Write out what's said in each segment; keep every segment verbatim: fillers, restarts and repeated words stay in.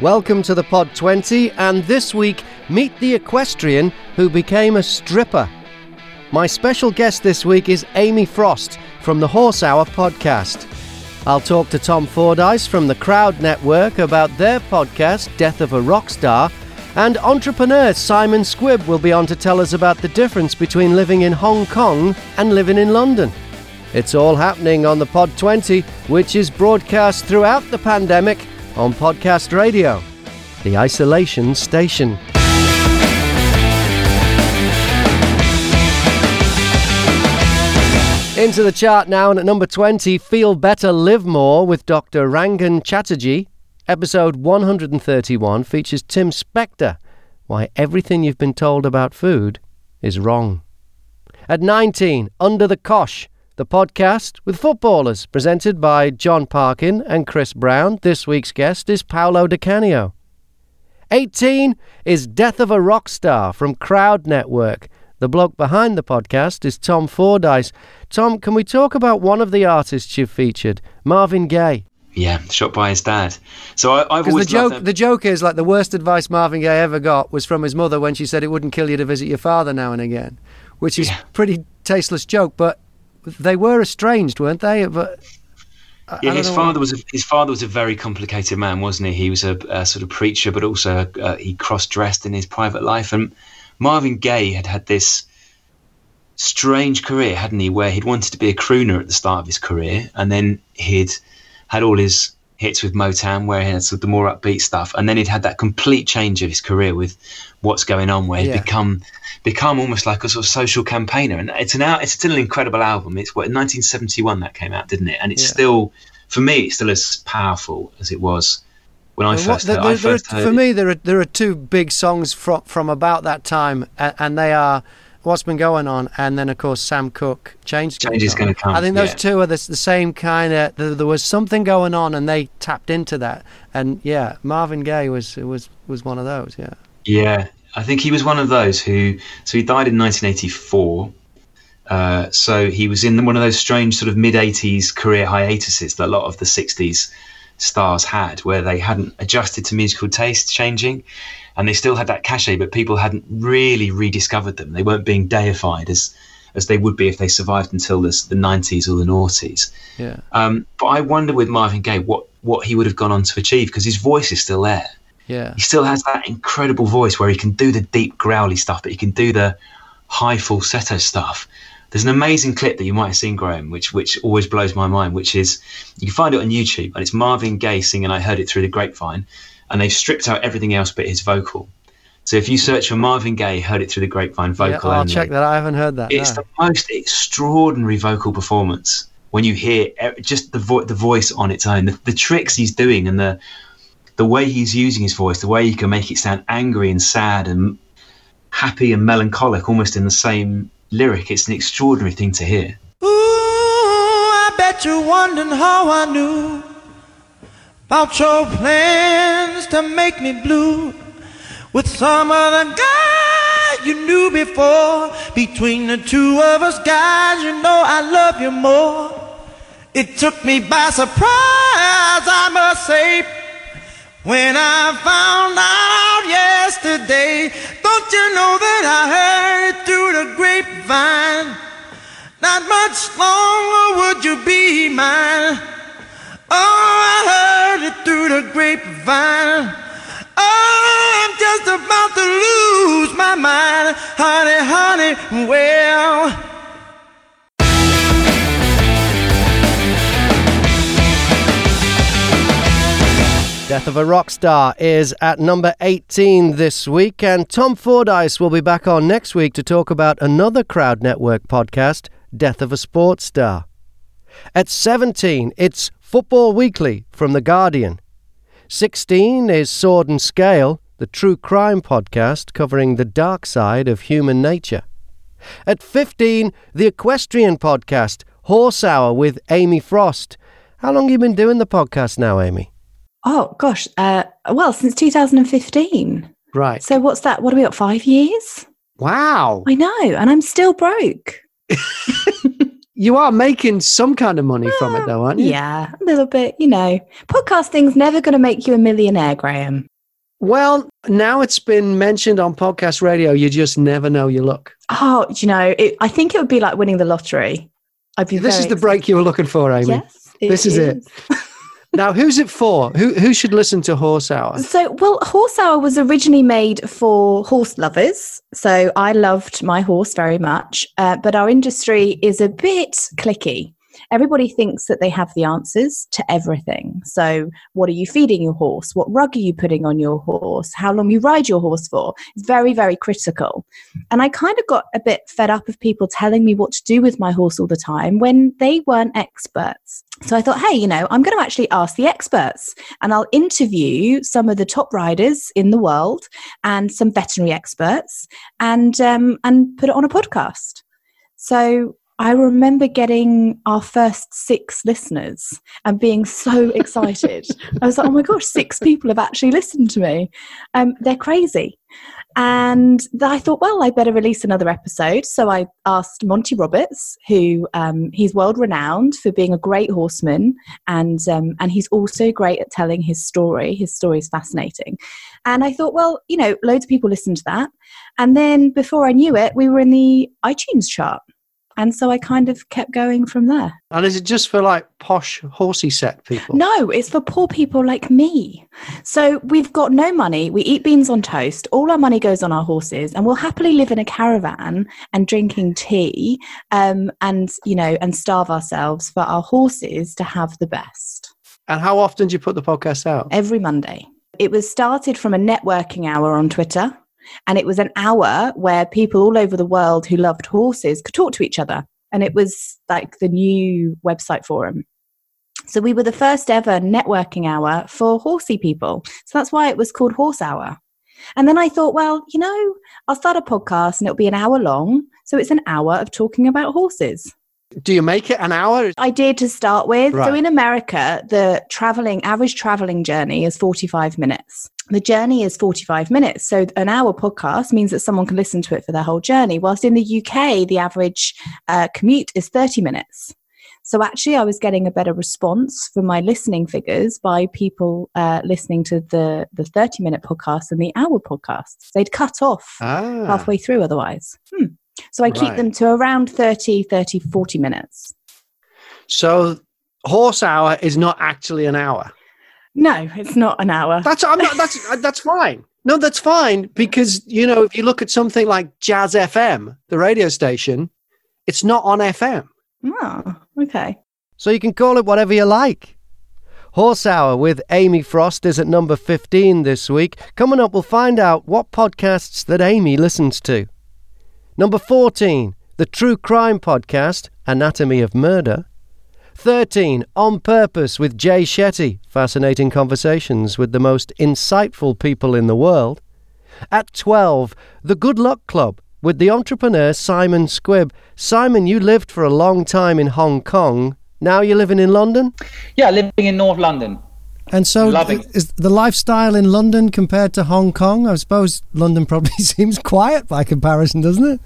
Welcome to the Pod twenty, and this week, meet the equestrian who became a stripper. My special guest this week is Amy Frost from the Horse Hour podcast. I'll talk to Tom Fordyce from the Crowd Network about their podcast, Death of a Rockstar, and entrepreneur Simon Squibb will be on to tell us about the difference between living in Hong Kong and living in London. It's all happening on the Pod twenty, which is broadcast throughout the pandemic on podcast radio, the Isolation Station. Into the chart now, and at number twenty, Feel Better Live More with Doctor Rangan Chatterjee. Episode one hundred thirty-one features Tim Spector. Why everything you've been told about food is wrong. At nineteen, Under the Kosh, the podcast with footballers, presented by John Parkin and Chris Brown. This week's guest is Paolo Di Canio. eighteen is Death of a Rockstar from Crowd Network. The bloke behind the podcast is Tom Fordyce. Tom, can we talk about one of the artists you've featured, Marvin Gaye? Yeah, shot by his dad. So I, I've always the joke. Loved that. The joke is, like, the worst advice Marvin Gaye ever got was from his mother when she said it wouldn't kill you to visit your father now and again, which is yeah. pretty tasteless joke. But they were estranged, weren't they? But I, yeah, I his father what... was a, his father was a very complicated man, wasn't he? He was a, a sort of preacher, but also uh, he cross-dressed in his private life. And Marvin Gaye had had this strange career, hadn't he? Where he'd wanted to be a crooner at the start of his career, and then he'd had all his hits with Motown, where he had sort of the more upbeat stuff, and then he'd had that complete change of his career with What's Going On, where he'd yeah. become become almost like a sort of social campaigner. And it's an it's still an incredible album. It's what in nineteen seventy-one that came out, didn't it? And it's yeah. still, for me, it's still as powerful as it was when I and first, what, heard, there, I first there are, heard. For me, there are there are two big songs from from about that time, and, and they are What's Been Going On, and then, of course, Sam Cooke, Change is Going to Come. I think those yeah. two are the, the same kind of... There, there was something going on, and they tapped into that. And, yeah, Marvin Gaye was was was one of those, yeah. Yeah, I think he was one of those who... So he died in nineteen eighty-four. Uh, so he was in one of those strange sort of mid-eighties career hiatuses that a lot of the sixties stars had, where they hadn't adjusted to musical taste changing, and they still had that cachet, but people hadn't really rediscovered them. They weren't being deified as as they would be if they survived until this, the nineties or the noughties. Yeah. Um, but I wonder with Marvin Gaye what what he would have gone on to achieve, because his voice is still there. Yeah. He still has that incredible voice where he can do the deep growly stuff, but he can do the high falsetto stuff. There's an amazing clip that you might have seen, Graham, which which always blows my mind, which is, you can find it on YouTube, and it's Marvin Gaye singing I Heard It Through the Grapevine, and they've stripped out everything else but his vocal. So if you search for Marvin Gaye, Heard It Through the Grapevine vocal, yeah, I'll only, check that. I haven't heard that. It's no. the most extraordinary vocal performance when you hear just the, vo- the voice on its own, the, the tricks he's doing, and the the way he's using his voice, the way he can make it sound angry and sad and happy and melancholic, almost in the same lyric. It's an extraordinary thing to hear. Ooh, I bet you're wondering how I knew about your plans to make me blue with some other guy you knew before. Between the two of us, guys, you know I love you more. It took me by surprise, I must say, when I found out yesterday. Don't you know that I heard it through the grapevine? Not much longer would you be mine. Oh, I heard it through the grapevine. Oh, I'm just about to lose my mind. Honey, honey, well. Death of a Rockstar is at number eighteen this week, and Tom Fordyce will be back on next week to talk about another Crowd Network podcast, Death of a Sportstar. At seventeen, it's Football Weekly from The Guardian. sixteen is Sword and Scale, the true crime podcast covering the dark side of human nature. At fifteen, the equestrian podcast, Horse Hour with Amy Frost. How long have you been doing the podcast now, Amy? Oh, gosh. Uh, well, since two thousand fifteen. Right. So what's that? What have we got, five years? Wow. I know, and I'm still broke. You are making some kind of money uh, from it, though, aren't you? Yeah, a little bit, you know. Podcasting's never going to make you a millionaire, Graham. Well, now it's been mentioned on podcast radio, you just never know your luck. Oh, you know, it, I think it would be like winning the lottery. I'd be. This is the excited. break you were looking for, Amy. Yes, this is, is it. Now, who's it for? Who who should listen to Horse Hour? So, well, Horse Hour was originally made for horse lovers. So I loved my horse very much. Uh, but our industry is a bit cliquey. Everybody thinks that they have the answers to everything. So what are you feeding your horse? What rug are you putting on your horse? How long you ride your horse for? It's very, very critical. And I kind of got a bit fed up of people telling me what to do with my horse all the time when they weren't experts. So I thought, hey, you know, I'm going to actually ask the experts, and I'll interview some of the top riders in the world and some veterinary experts, and um, and put it on a podcast. So I remember getting our first six listeners and being so excited. I was like, oh my gosh, six people have actually listened to me. Um, they're crazy. And I thought, well, I better release another episode. So I asked Monty Roberts, who um, he's world renowned for being a great horseman. And um, and he's also great at telling his story. His story is fascinating. And I thought, well, you know, loads of people listen to that. And then before I knew it, we were in the iTunes chart. And so I kind of kept going from there. And is it just for like posh horsey set people? No, it's for poor people like me. So we've got no money. We eat beans on toast. All our money goes on our horses, and we'll happily live in a caravan and drinking tea, um, and, you know, and starve ourselves for our horses to have the best. And how often do you put the podcast out? Every Monday. It was started from a networking hour on Twitter. And it was an hour where people all over the world who loved horses could talk to each other. And it was like the new website forum. So we were the first ever networking hour for horsey people. So that's why it was called Horse Hour. And then I thought, well, you know, I'll start a podcast and it'll be an hour long. So it's an hour of talking about horses. Do you make it an hour? I did to start with. Right. So in America, the traveling average traveling journey is forty-five minutes. The journey is forty-five minutes. So an hour podcast means that someone can listen to it for their whole journey. Whilst in the U K, the average uh, commute is thirty minutes. So actually, I was getting a better response from my listening figures by people uh, listening to the the thirty-minute podcast than the hour podcast. They'd cut off ah. halfway through otherwise. Hmm. So I keep right. them to around thirty, forty minutes. So Horse Hour is not actually an hour. No, it's not an hour. That's I'm not, that's that's fine. No, that's fine, because, you know, if you look at something like Jazz F M, the radio station, it's not on F M. Oh, okay. So you can call it whatever you like. Horse Hour with Amy Frost is at number fifteen this week. Coming up, we'll find out what podcasts that Amy listens to. Number fourteen, the true crime podcast, Anatomy of Murder. thirteen, On Purpose with Jay Shetty, fascinating conversations with the most insightful people in the world. At twelve, The Good Luck Club with the entrepreneur Simon Squibb. Simon, you lived for a long time in Hong Kong. Now you're living in London? Yeah, living in North London. And so th- is the lifestyle in London compared to Hong Kong? I suppose London probably seems quiet by comparison, doesn't it?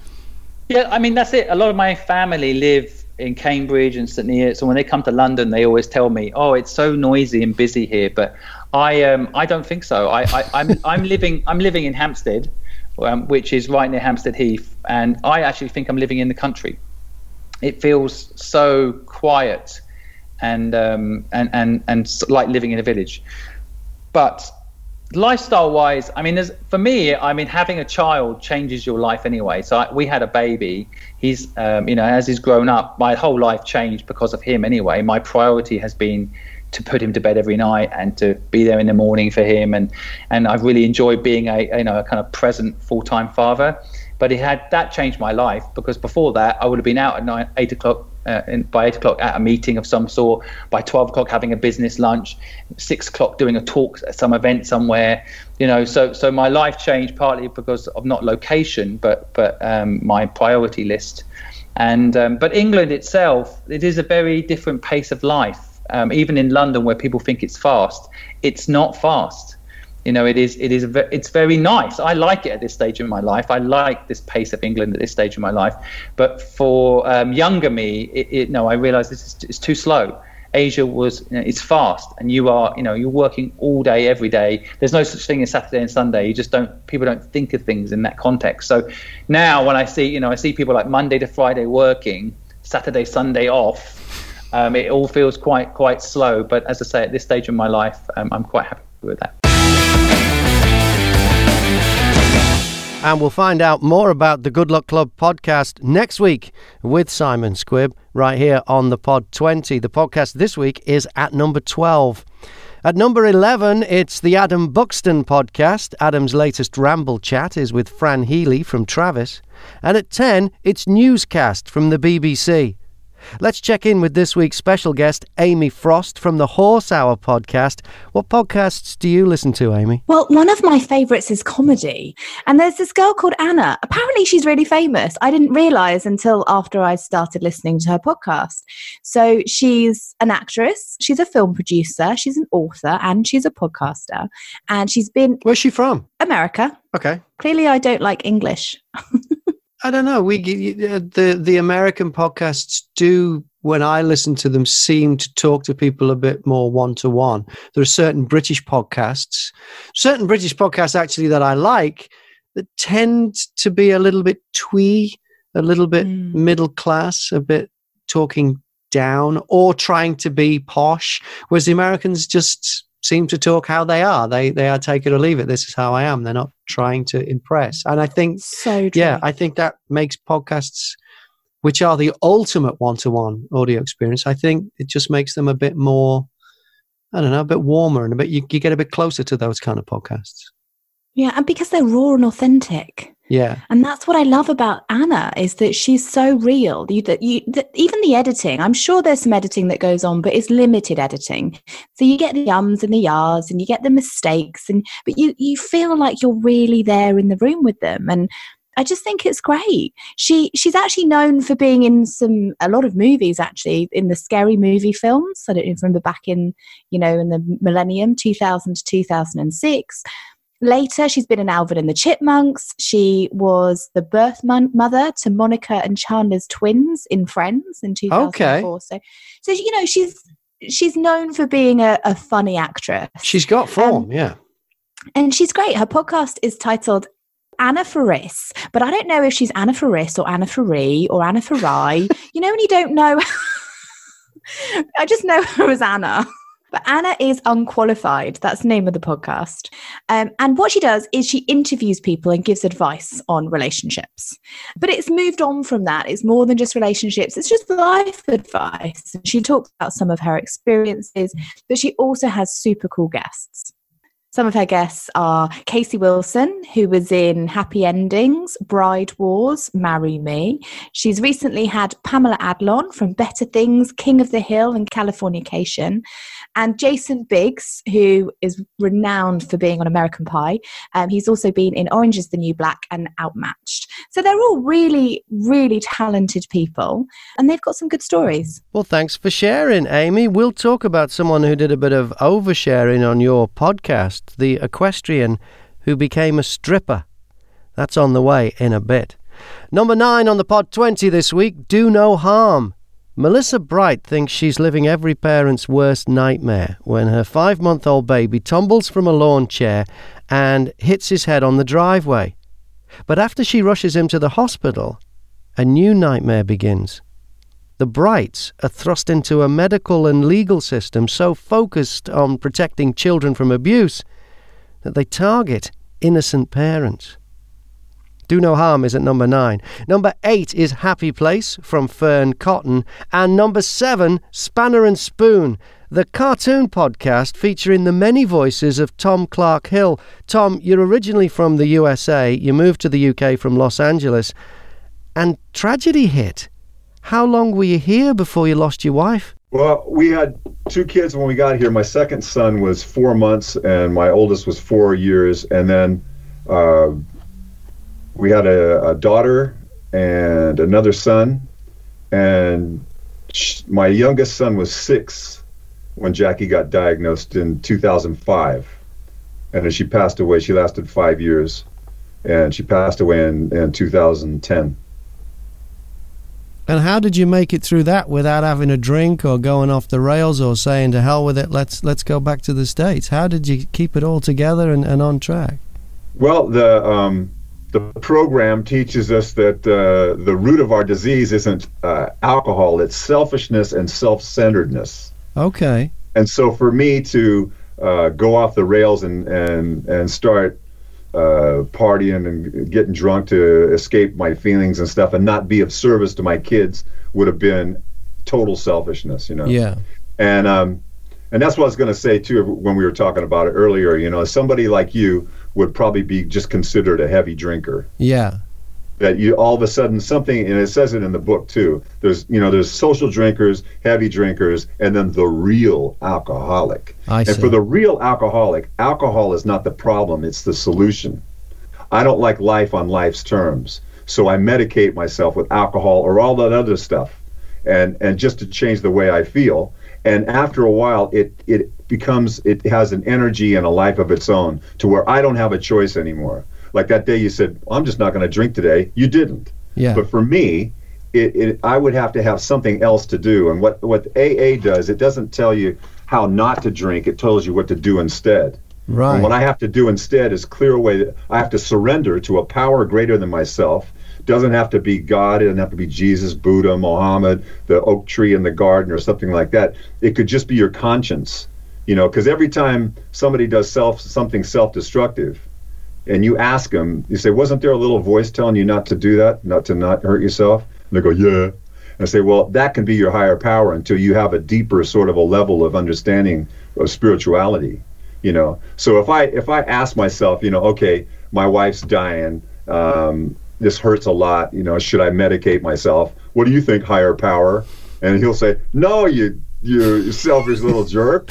Yeah, I mean, that's it. A lot of my family live in Cambridge and Saint Neots. So when they come to London, they always tell me, oh, it's so noisy and busy here. But I um, I don't think so. I, I, I'm, I'm living I'm living in Hampstead, um, which is right near Hampstead Heath. And I actually think I'm living in the country. It feels so quiet. And, um, and and and like living in a village. But lifestyle-wise, I mean, there's, for me, I mean, having a child changes your life anyway. So I, we had a baby. He's, um, you know, as he's grown up, my whole life changed because of him anyway. My priority has been to put him to bed every night and to be there in the morning for him. And, and I really enjoy being a, you know, a kind of present full-time father. But it had that changed my life, because before that, I would have been out at nine, eight o'clock. Uh, and by eight o'clock at a meeting of some sort, by twelve o'clock having a business lunch, six o'clock doing a talk at some event somewhere, you know, so so my life changed partly because of not location, but but um, my priority list. And um, but England itself, it is a very different pace of life. Um, even in London, where people think it's fast, it's not fast. You know, it is it is it's very nice. I like it at this stage in my life. I like this pace of England at this stage in my life. But for um, younger me, it, it, no, I realise this is it's too slow. Asia was you know, it's fast, and you are you know you're working all day every day. There's no such thing as Saturday and Sunday. You just don't people don't think of things in that context. So now when I see you know I see people like Monday to Friday working, Saturday Sunday off, um, it all feels quite quite slow. But as I say, at this stage in my life, um, I'm quite happy with that. And we'll find out more about the Good Luck Club podcast next week with Simon Squibb right here on the Pod twenty. The podcast this week is at number twelve. At number eleven, it's the Adam Buxton podcast. Adam's latest ramble chat is with Fran Healy from Travis. And at ten, it's Newscast from the B B C. Let's check in with this week's special guest, Amy Frost from the Horse Hour podcast. What podcasts do you listen to, Amy? Well, one of my favourites is comedy. And there's this girl called Anna. Apparently she's really famous. I didn't realise until after I started listening to her podcast. So she's an actress, she's a film producer, she's an author, and she's a podcaster. And she's been... Where's she from? America. Okay. Clearly I don't like English. I don't know. We uh, the the American podcasts do, when I listen to them, seem to talk to people a bit more one-to-one. There are certain British podcasts, certain British podcasts actually that I like that tend to be a little bit twee, a little bit mm. middle class, a bit talking down or trying to be posh, whereas the Americans just seem to talk how they are. They they are take it or leave it. This is how I am. They're not trying to impress. And I think, so true. yeah, I think that makes podcasts, which are the ultimate one-to-one audio experience, I think it just makes them a bit more, I don't know, a bit warmer and a bit, you, you get a bit closer to those kind of podcasts. Yeah, and because they're raw and authentic. Yeah. And that's what I love about Anna is that she's so real. You, that you, that even the editing, I'm sure there's some editing that goes on, but it's limited editing. So you get the ums and the yahs and you get the mistakes, and but you you feel like you're really there in the room with them. And I just think it's great. She she's actually known for being in some a lot of movies, actually, in the scary movie films. I don't know if you remember back in, you know, in the millennium, two thousand to two thousand six. Later, she's been in Alvin and the Chipmunks. She was the birth mon- mother to Monica and Chandler's twins in Friends in two thousand four. Okay. So, so you know, she's she's known for being a, a funny actress. She's got form, um, yeah. And she's great. Her podcast is titled Anna Faris, but I don't know if she's Anna Faris or Anna Faree or Anna Farai. You know, when you don't know, I just know her as Anna. But Anna is Unqualified. That's the name of the podcast. Um, and what she does is she interviews people and gives advice on relationships. But it's moved on from that. It's more than just relationships. It's just life advice. She talks about some of her experiences, but she also has super cool guests. Some of her guests are Casey Wilson, who was in Happy Endings, Bride Wars, Marry Me. She's recently had Pamela Adlon from Better Things, King of the Hill and Californication. And Jason Biggs, who is renowned for being on American Pie. Um, he's also been in Orange is the New Black and Outmatched. So they're all really, really talented people. And they've got some good stories. Well, thanks for sharing, Amy. We'll talk about someone who did a bit of oversharing on your podcast. The equestrian who became a stripper. That's on the way in a bit. Number nine on the Pod twenty this week, Do No Harm. Melissa Bright thinks she's living every parent's worst nightmare when her five-month-old baby tumbles from a lawn chair and hits his head on the driveway. But after she rushes him to the hospital, a new nightmare begins. The Brights are thrust into a medical and legal system so focused on protecting children from abuse that they target innocent parents. Do No Harm is at number nine. Number eight is Happy Place from Fern Cotton. And number seven, Spanner and Spoon, the cartoon podcast featuring the many voices of Tom Clark Hill. Tom, you're originally from the U S A. You moved to the U K from Los Angeles. And tragedy hit. How long were you here before you lost your wife? Well, we had two kids when we got here. My second son was four months, and my oldest was four years. And then uh, we had a, a daughter and another son. And sh- my youngest son was six when Jackie got diagnosed in two thousand five. And as she passed away, she lasted five years. And she passed away in, in two thousand ten. And how did you make it through that without having a drink or going off the rails or saying, to hell with it, let's let's go back to the States? How did you keep it all together and, and on track? Well, the um, the program teaches us that uh, the root of our disease isn't uh, alcohol. It's selfishness and self-centeredness. Okay. And so for me to uh, go off the rails and, and, and start Uh, partying and getting drunk to escape my feelings and stuff and not be of service to my kids would have been total selfishness, you know? Yeah. And um, and that's what I was going to say, too, when we were talking about it earlier. You know, somebody like you would probably be just considered a heavy drinker. Yeah. That you all of a sudden something, and it says it in the book, too. There's, you know, there's social drinkers, heavy drinkers, and then the real alcoholic. I see. And for the real alcoholic, alcohol is not the problem, it's the solution. I don't like life on life's terms, so I medicate myself with alcohol or all that other stuff, and and just to change the way I feel. And after a while, it, it becomes, it has an energy and a life of its own to where I don't have a choice anymore. Like that day you said, I'm just not going to drink today. You didn't. Yeah. But for me, it, it I would have to have something else to do. And what, what A A does, it doesn't tell you how not to drink. It tells you what to do instead. Right. And what I have to do instead is clear away. I have to surrender to a power greater than myself. Doesn't have to be God. It doesn't have to be Jesus, Buddha, Muhammad, the oak tree in the garden or something like that. It could just be your conscience. You know, because every time somebody does self something self-destructive, and you ask them, you say, wasn't there a little voice telling you not to do that, not to not hurt yourself? And they go, yeah. And I say, well, that can be your higher power until you have a deeper sort of a level of understanding of spirituality, you know. So if I if I ask myself, you know, okay, my wife's dying, um, this hurts a lot, you know, should I medicate myself? What do you think, higher power? And he'll say, no, you, you selfish little jerk.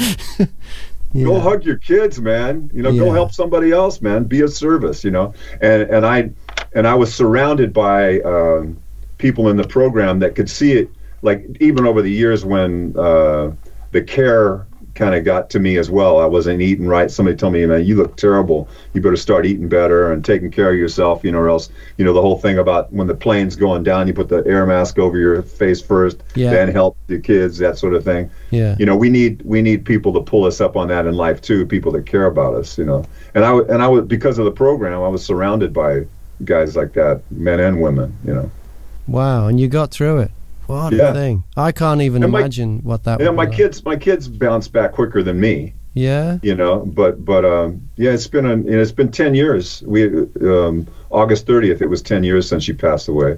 Yeah. Go hug your kids, man. You know, yeah. Go help somebody else, man. Be of service, you know. And and I and I was surrounded by um, people in the program that could see it, like even over the years when uh, the care kind of got to me as well. I wasn't eating right. Somebody told me, man, you look terrible. You better start eating better and taking care of yourself, you know, or else, you know, the whole thing about when the plane's going down, you put the air mask over your face first, yeah. Then help the kids, that sort of thing. Yeah. You know, we need we need people to pull us up on that in life too, people that care about us, you know. And I and I was, because of the program, I was surrounded by guys like that, men and women, you know. Wow, and you got through it. What yeah. a thing. I can't even and imagine my, what that yeah, would be. Yeah, my like. kids my kids bounce back quicker than me. Yeah. You know, but but um yeah, it's been an, it's been ten years. We um August thirtieth it was ten years since she passed away.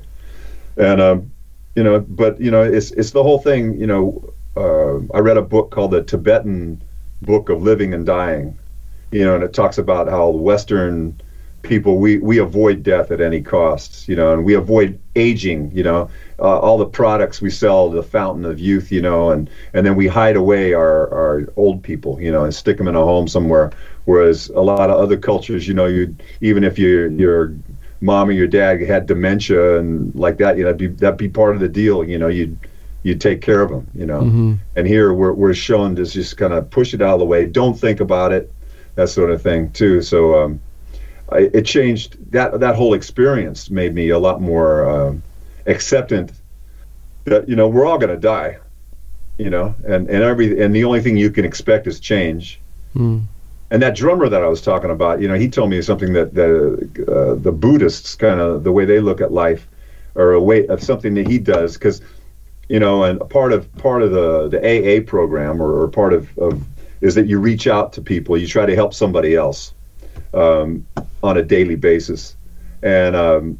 And um you know, but you know, it's it's the whole thing, you know, uh, I read a book called The Tibetan Book of Living and Dying. You know, and it talks about how Western people, we, we avoid death at any cost, you know, and we avoid aging, you know, uh, all the products we sell, the fountain of youth, you know, and, and then we hide away our, our old people, you know, and stick them in a home somewhere. Whereas a lot of other cultures, you know, you even if your your mom or your dad had dementia and like that, you know, that'd be, that'd be part of the deal, you know, you'd, you'd take care of them, you know. Mm-hmm. And here we're, we're shown to just kind of push it out of the way. Don't think about it, that sort of thing too. So, um, it changed that that whole experience made me a lot more um, acceptant that, you know, we're all going to die, you know, and and every and the only thing you can expect is change. Mm. And that drummer that I was talking about, you know, he told me something that the uh, the Buddhists kind of the way they look at life, or a way of something that he does, because, you know, and part of part of the the A A program or, or part of, of is that you reach out to people, you try to help somebody else. Um, on a daily basis, and um,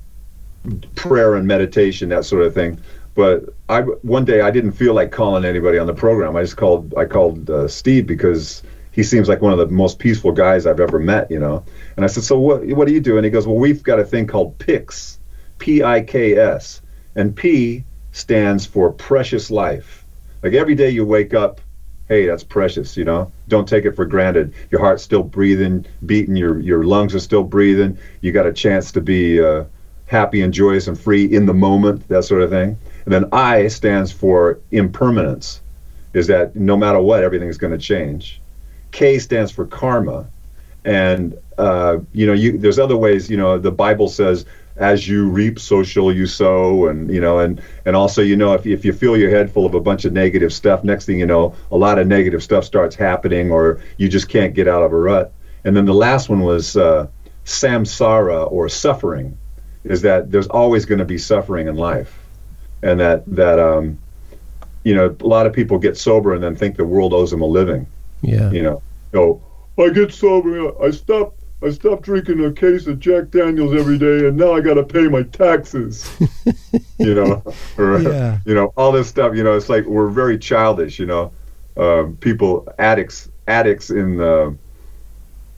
prayer and meditation, that sort of thing. But I one day I didn't feel like calling anybody on the program. I just called I called uh, Steve because he seems like one of the most peaceful guys I've ever met, you know. And I said, so what what do you do? And he goes, well, we've got a thing called P I C S, P I K S, and P stands for precious life. Like every day you wake up, hey, that's precious, you know. Don't take it for granted. Your heart's still breathing, beating. Your your lungs are still breathing. You got a chance to be uh, happy and joyous and free in the moment, that sort of thing. And then I stands for impermanence, is that no matter what, everything's going to change. K stands for karma, And, uh, you know, you, there's other ways, you know, the Bible says, as you reap, so shall you sow. And, you know, and, and also, you know, if if you fill your head full of a bunch of negative stuff, next thing you know, a lot of negative stuff starts happening, or you just can't get out of a rut. And then the last one was uh, samsara, or suffering, is that there's always going to be suffering in life. And that, that um, you know, a lot of people get sober and then think the world owes them a living. Yeah. You know, so I get sober, I stop. I stopped drinking a case of Jack Daniels every day, and now I got to pay my taxes. You know, or, yeah. you know, all this stuff. You know, it's like we're very childish. You know, uh, people, addicts, addicts in the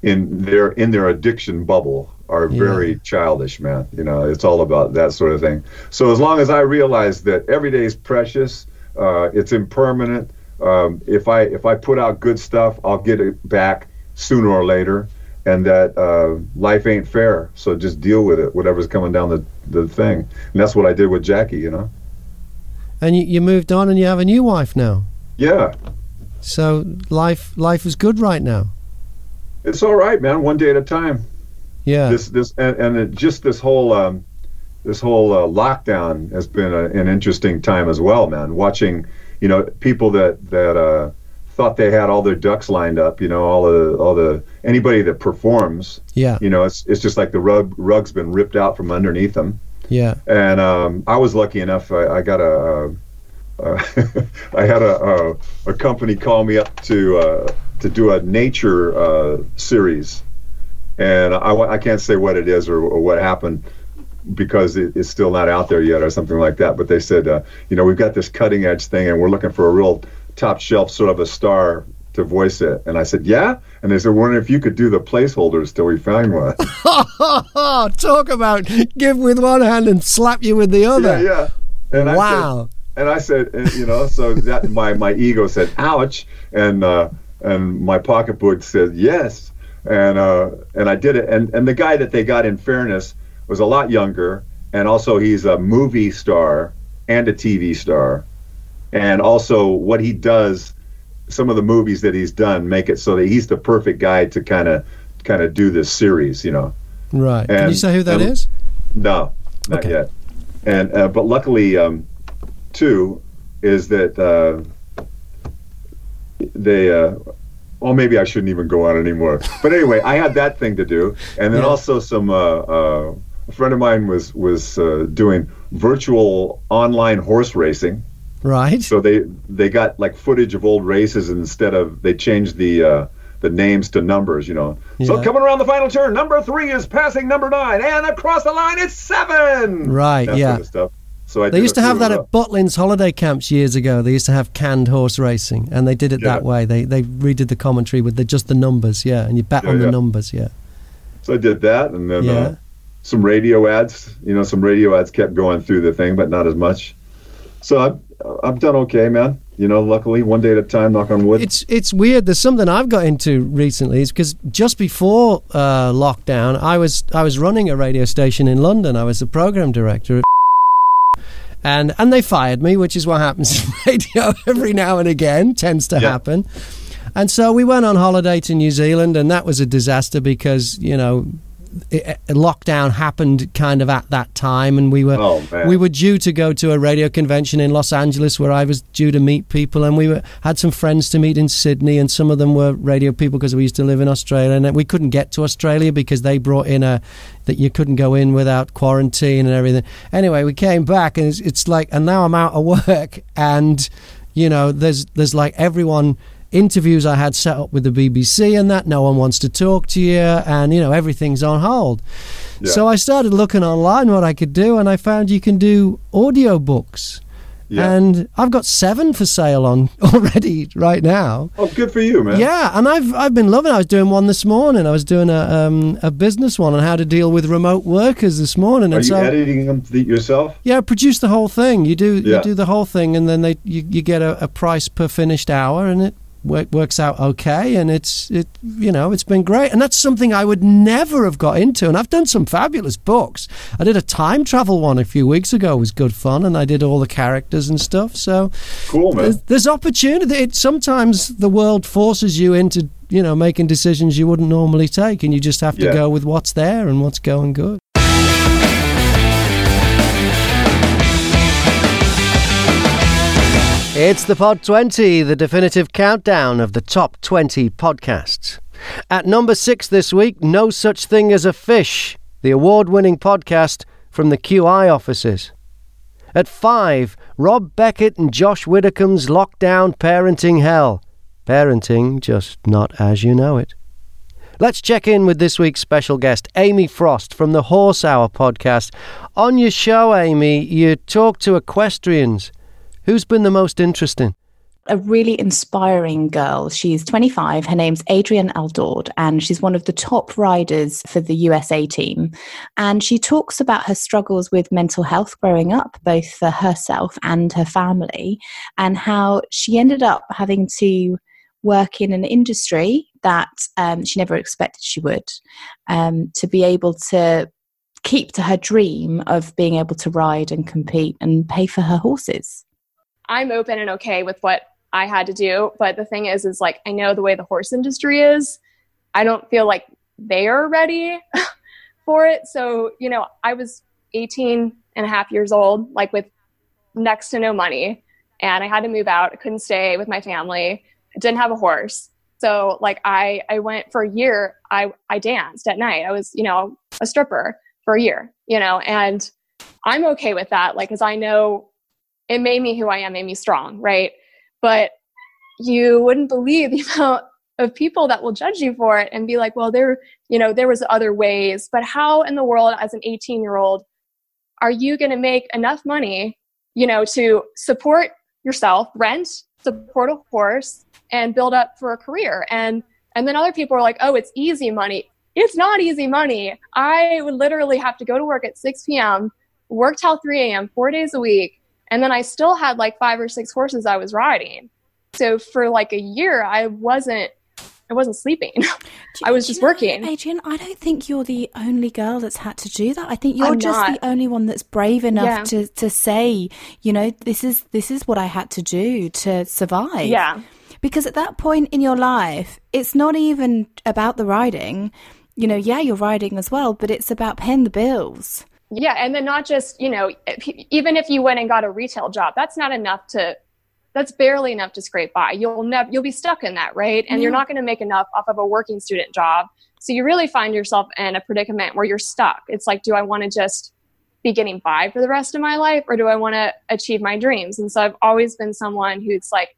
in their in their addiction bubble are yeah. very childish, man. You know, it's all about that sort of thing. So as long as I realize that every day is precious, uh, it's impermanent. Um, if I if I put out good stuff, I'll get it back sooner or later. And that uh, life ain't fair, so just deal with it, whatever's coming down the, the thing. And that's what I did with Jackie, you know. And you, you moved on, and you have a new wife now. Yeah. So life life is good right now. It's all right, man. One day at a time. Yeah. This this and, and it, just this whole um, this whole uh, lockdown has been a, an interesting time as well, man. Watching, you know, people that that. Uh, thought they had all their ducks lined up, you know, all the all the anybody that performs, yeah, you know, it's it's just like the rug rug's been ripped out from underneath them. Yeah. And um I was lucky enough, I, I got a uh, I had a, a a company call me up to uh to do a nature uh series, and I, I can't say what it is or, or what happened, because it, it's still not out there yet or something like that, but they said uh, you know, we've got this cutting edge thing and we're looking for a real top shelf sort of a star to voice it. And I said, yeah? And they said, wonder if you could do the placeholders till we find one. Talk about give with one hand and slap you with the other. Yeah, yeah. And wow. I said, and I said, and, you know, so that my, my ego said, ouch. And uh, and my pocketbook said, yes. And uh, and I did it. And, and the guy that they got, in fairness, was a lot younger. And also he's a movie star and a T V star. And also what he does, some of the movies that he's done make it so that he's the perfect guy to kind of kind of do this series, you know. Right. And, can you say who that and, is? No, not okay. yet. And uh, but luckily, um, too, is that uh, they, uh, well, maybe I shouldn't even go on anymore. But anyway, I had that thing to do. And then yeah. also some, uh, uh, a friend of mine was, was uh, doing virtual online horse racing. Right. So they, they got like footage of old races, and instead of, they changed the uh, the names to numbers, you know. Yeah. So coming around the final turn, number three is passing number nine, and across the line it's seven. Right. That yeah. Sort of stuff. So I they used to have that at Butlin's holiday camps years ago. They used to have canned horse racing, and they did it yeah. that way. They they redid the commentary with the, just the numbers, yeah, and you bet yeah, on yeah. the numbers, yeah. So I did that, and then yeah. uh, some radio ads. You know, some radio ads kept going through the thing, but not as much. So I. I've done okay, man. You know, luckily, one day at a time, knock on wood. It's it's weird. There's something I've got into recently, is because just before uh, lockdown, I was I was running a radio station in London. I was the program director of and and they fired me, which is what happens in radio every now and again. Tends to yeah. happen. And so we went on holiday to New Zealand, and that was a disaster because, you know, It, lockdown happened kind of at that time, and we were oh, we were due to go to a radio convention in Los Angeles where I was due to meet people, and we were, had some friends to meet in Sydney, and some of them were radio people because we used to live in Australia, and we couldn't get to Australia because they brought in a that you couldn't go in without quarantine and everything. Anyway, we came back, and it's, it's like, and now I'm out of work, and you know, there's there's like everyone. Interviews I had set up with the B B C and that, no one wants to talk to you, and you know, everything's on hold. Yeah. So I started looking online what I could do, and I found you can do audiobooks. Yeah. And I've got seven for sale on already right now. Oh, good for you, man. Yeah, and I've I've been loving it. I was doing one this morning. I was doing a um, a business one on how to deal with remote workers this morning. Are and you so, editing them yourself? Yeah, I produce the whole thing. You do yeah. you do the whole thing, and then they you, you get a, a price per finished hour, and it works out okay, and it's it you know, it's been great. And that's something I would never have got into, and I've done some fabulous books. I did a time travel one a few weeks ago. It was good fun, and I did all the characters and stuff. So cool, man. There's, there's opportunity. It, sometimes the world forces you into you know, making decisions you wouldn't normally take, and you just have to yeah. go with what's there and what's going good. It's the Pod twenty, the definitive countdown of the top twenty podcasts. At number six this week, No Such Thing as a Fish, the award-winning podcast from the Q I offices. At five, Rob Beckett and Josh Widdicombe's Lockdown Parenting Hell. Parenting, just not as you know it. Let's check in with this week's special guest, Amy Frost from the Horse Hour podcast. On your show, Amy, you talk to equestrians. Who's been the most interesting? A really inspiring girl. She's twenty-five. Her name's Adrienne Aldord, and she's one of the top riders for the U S A team. And she talks about her struggles with mental health growing up, both for herself and her family, and how she ended up having to work in an industry that um, she never expected she would, um, to be able to keep to her dream of being able to ride and compete and pay for her horses. I'm open and okay with what I had to do. But the thing is, is like, I know the way the horse industry is, I don't feel like they are ready for it. So, you know, I was eighteen and a half years old, like with next to no money, and I had to move out. I couldn't stay with my family. I didn't have a horse. So like I, I went for a year, I, I danced at night. I was, you know, a stripper for a year, you know, and I'm okay with that. Like, cause I know, it made me who I am, made me strong, right? But you wouldn't believe the amount of people that will judge you for it and be like, well, there, you know, there was other ways. But how in the world, as an eighteen-year-old, are you going to make enough money, you know, to support yourself, rent, support a horse, and build up for a career? And and then other people are like, oh, it's easy money. It's not easy money. I would literally have to go to work at six p.m., work till three a.m., four days a week. And then I still had like five or six horses I was riding. So for like a year, I wasn't, I wasn't sleeping. You, I was just you know, working. Adrienne, I don't think you're the only girl that's had to do that. I think you're I'm just not. the only one that's brave enough yeah. to, to say, you know, this is, this is what I had to do to survive. Yeah. Because at that point in your life, it's not even about the riding, you know, yeah, you're riding as well, but it's about paying the bills. Yeah. And then not just, you know, even if you went and got a retail job, that's not enough to, that's barely enough to scrape by. You'll never, you'll be stuck in that, right? And mm-hmm. you're not going to make enough off of a working student job. So you really find yourself in a predicament where you're stuck. It's like, do I want to just be getting by for the rest of my life, or do I want to achieve my dreams? And so I've always been someone who's like,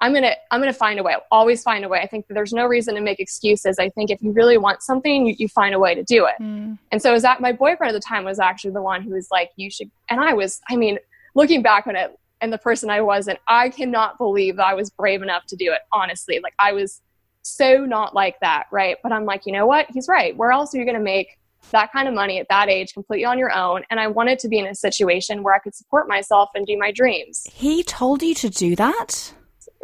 I'm going to, I'm going to find a way. I'll always find a way. I think that there's no reason to make excuses. I think if you really want something, you, you find a way to do it. Mm. And so is that my boyfriend at the time was actually the one who was like, you should. And I was, I mean, looking back on it and the person I was, and I cannot believe that I was brave enough to do it. Honestly, like I was so not like that. Right. But I'm like, you know what? He's right. Where else are you going to make that kind of money at that age completely on your own? And I wanted to be in a situation where I could support myself and do my dreams. He told you to do that?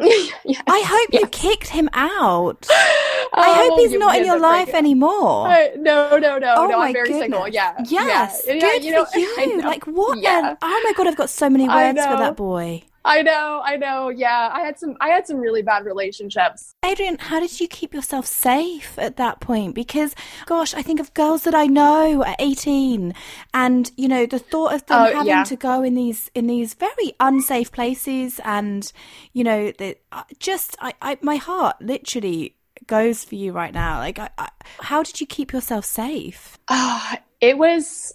Yes. I hope yes. you kicked him out. Oh, I hope he's not in your life break. anymore. Uh, no, no, no, oh no. I'm very goodness. single. Yeah. Yes. Yeah. Good yeah, you know, for you. Know. Like what? Yeah. An, oh my God, I've got so many words for that boy. I know, I know. Yeah, I had some. I had some really bad relationships. Adrienne, how did you keep yourself safe at that point? Because, gosh, I think of girls that I know at eighteen, and you know, the thought of them oh, having yeah. to go in these in these very unsafe places, and you know, the, just I, I, my heart literally goes for you right now. Like, I, I, how did you keep yourself safe? Oh, it was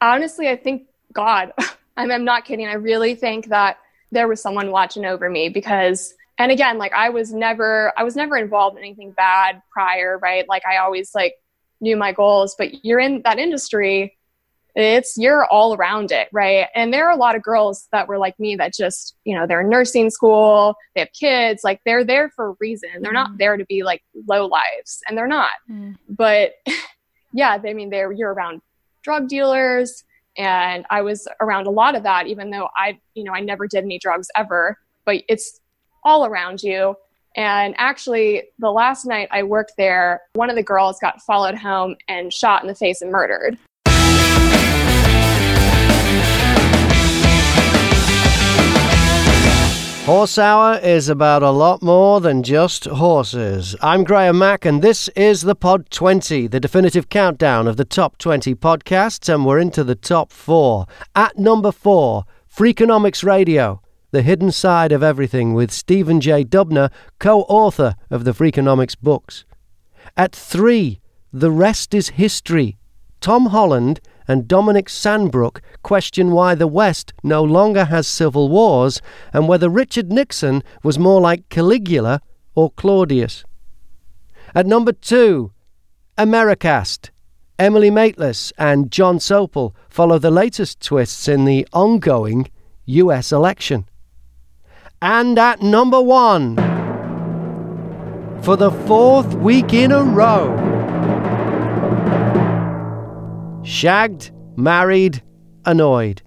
honestly, I think God. I'm, I'm not kidding. I really think that there was someone watching over me because, and again, like I was never, I was never involved in anything bad prior, right? Like I always like knew my goals, but you're in that industry, it's, you're all around it, right? And there are a lot of girls that were like me that just, you know, they're in nursing school, they have kids, like they're there for a reason. They're mm. not there to be like low lives, and they're not. Mm. But yeah, I mean, they're, you're around drug dealers, and I was around a lot of that, even though I, you know, I never did any drugs ever, but it's all around you. And actually the last night I worked there, one of the girls got followed home and shot in the face and murdered. Horse Hour is about a lot more than just horses. I'm Graham Mack and this is the Pod twenty, the definitive countdown of the top twenty podcasts, and we're into the top four. At number four, Freakonomics Radio, The Hidden Side of Everything with Stephen J. Dubner, co-author of the Freakonomics books. At three, The Rest is History. Tom Holland and Dominic Sandbrook question why the West no longer has civil wars and whether Richard Nixon was more like Caligula or Claudius. At number two, Americast. Emily Maitlis and John Sopel follow the latest twists in the ongoing U S election. And at number one, for the fourth week in a row, Shagged, Married, Annoyed.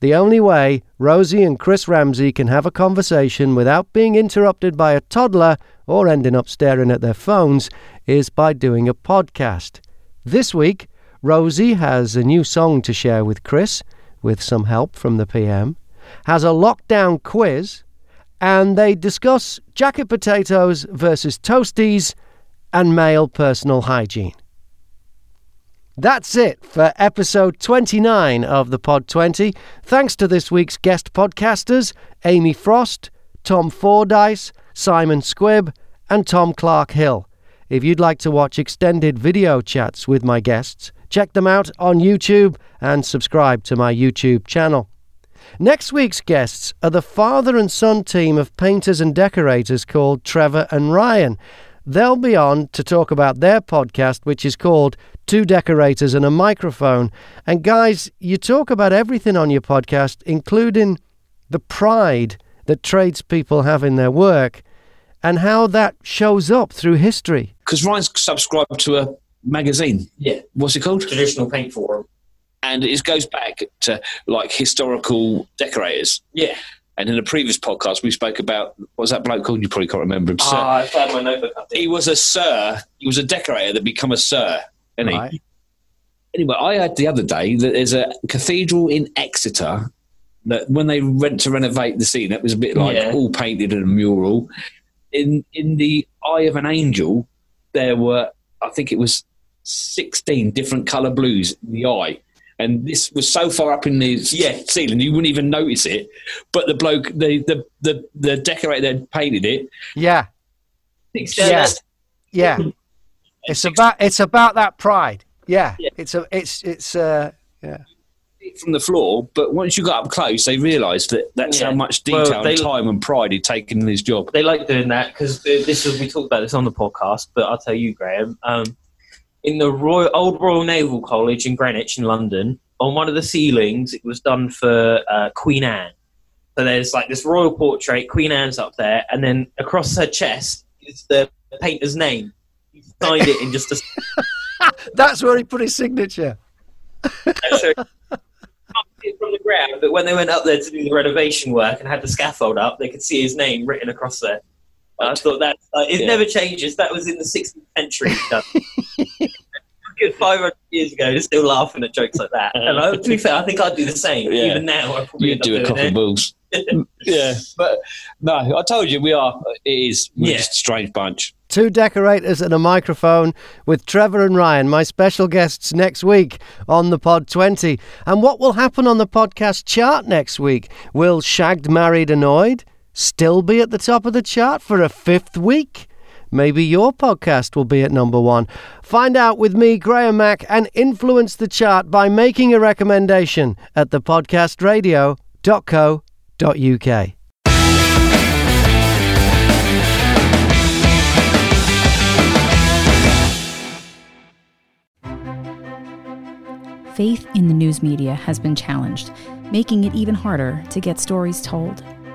The only way Rosie and Chris Ramsey can have a conversation without being interrupted by a toddler or ending up staring at their phones is by doing a podcast. This week, Rosie has a new song to share with Chris, with some help from the P M, has a lockdown quiz, and they discuss jacket potatoes versus toasties and male personal hygiene. That's it for episode twenty-nine of the Pod twenty. Thanks to this week's guest podcasters, Amy Frost, Tom Fordyce, Simon Squibb, and Tom Clark Hill. If you'd like to watch extended video chats with my guests, check them out on YouTube and subscribe to my YouTube channel. Next week's guests are the father and son team of painters and decorators called Trevor and Ryan. They'll be on to talk about their podcast, which is called Two Decorators and a Microphone. And guys, you talk about everything on your podcast, including the pride that tradespeople have in their work and how that shows up through history. Because Ryan's subscribed to a magazine. Yeah. What's it called? Traditional Paint Forum. And it goes back to, like, historical decorators. Yeah. And in a previous podcast, we spoke about, what was that bloke called? You probably can't remember him. Sir. Uh, I've had my notebook up there. He was a sir. He was a decorator that become a sir, isn't right. he? Anyway, I heard the other day that there's a cathedral in Exeter that when they went to renovate the scene, it was a bit like yeah. all painted and a mural. In, in the Eye of an Angel, there were, I think it was sixteen different colour blues in the eye. And this was so far up in the yeah, ceiling, you wouldn't even notice it. But the bloke, the the, the, the decorator that painted it. Yeah. Yeah. yeah. It's about it's about that pride. Yeah. yeah. It's a it's it's uh yeah. From the floor, but once you got up close, they realised that that's yeah. how much detail well, they, and time and pride he'd taken in his job. They like doing that because this was, we talked about this on the podcast, but I'll tell you, Graham. Um, In the Royal, old Royal Naval College in Greenwich in London, on one of the ceilings, it was done for uh, Queen Anne. So there's like this royal portrait, Queen Anne's up there, and then across her chest is the painter's name. He signed it in just a... That's where he put his signature. So, from the ground, but when they went up there to do the renovation work and had the scaffold up, they could see his name written across there. I thought that uh, it yeah. never changes. That was in the sixteenth century. Good five hundred years ago, just still laughing at jokes like that. And I, to be fair, I think I'd do the same. Yeah. Even now, I probably you do a couple of balls. yeah, but no, I told you we are. It is we're yeah. just a strange bunch. Two Decorators and a Microphone with Trevor and Ryan, my special guests next week on the Pod twenty. And what will happen on the podcast chart next week? Will Shagged, Married, Annoyed still be at the top of the chart for a fifth week? Maybe your podcast will be at number one. Find out with me, Graham Mack, and influence the chart by making a recommendation at the podcast radio dot co dot u k. Faith in the news media has been challenged, making it even harder to get stories told.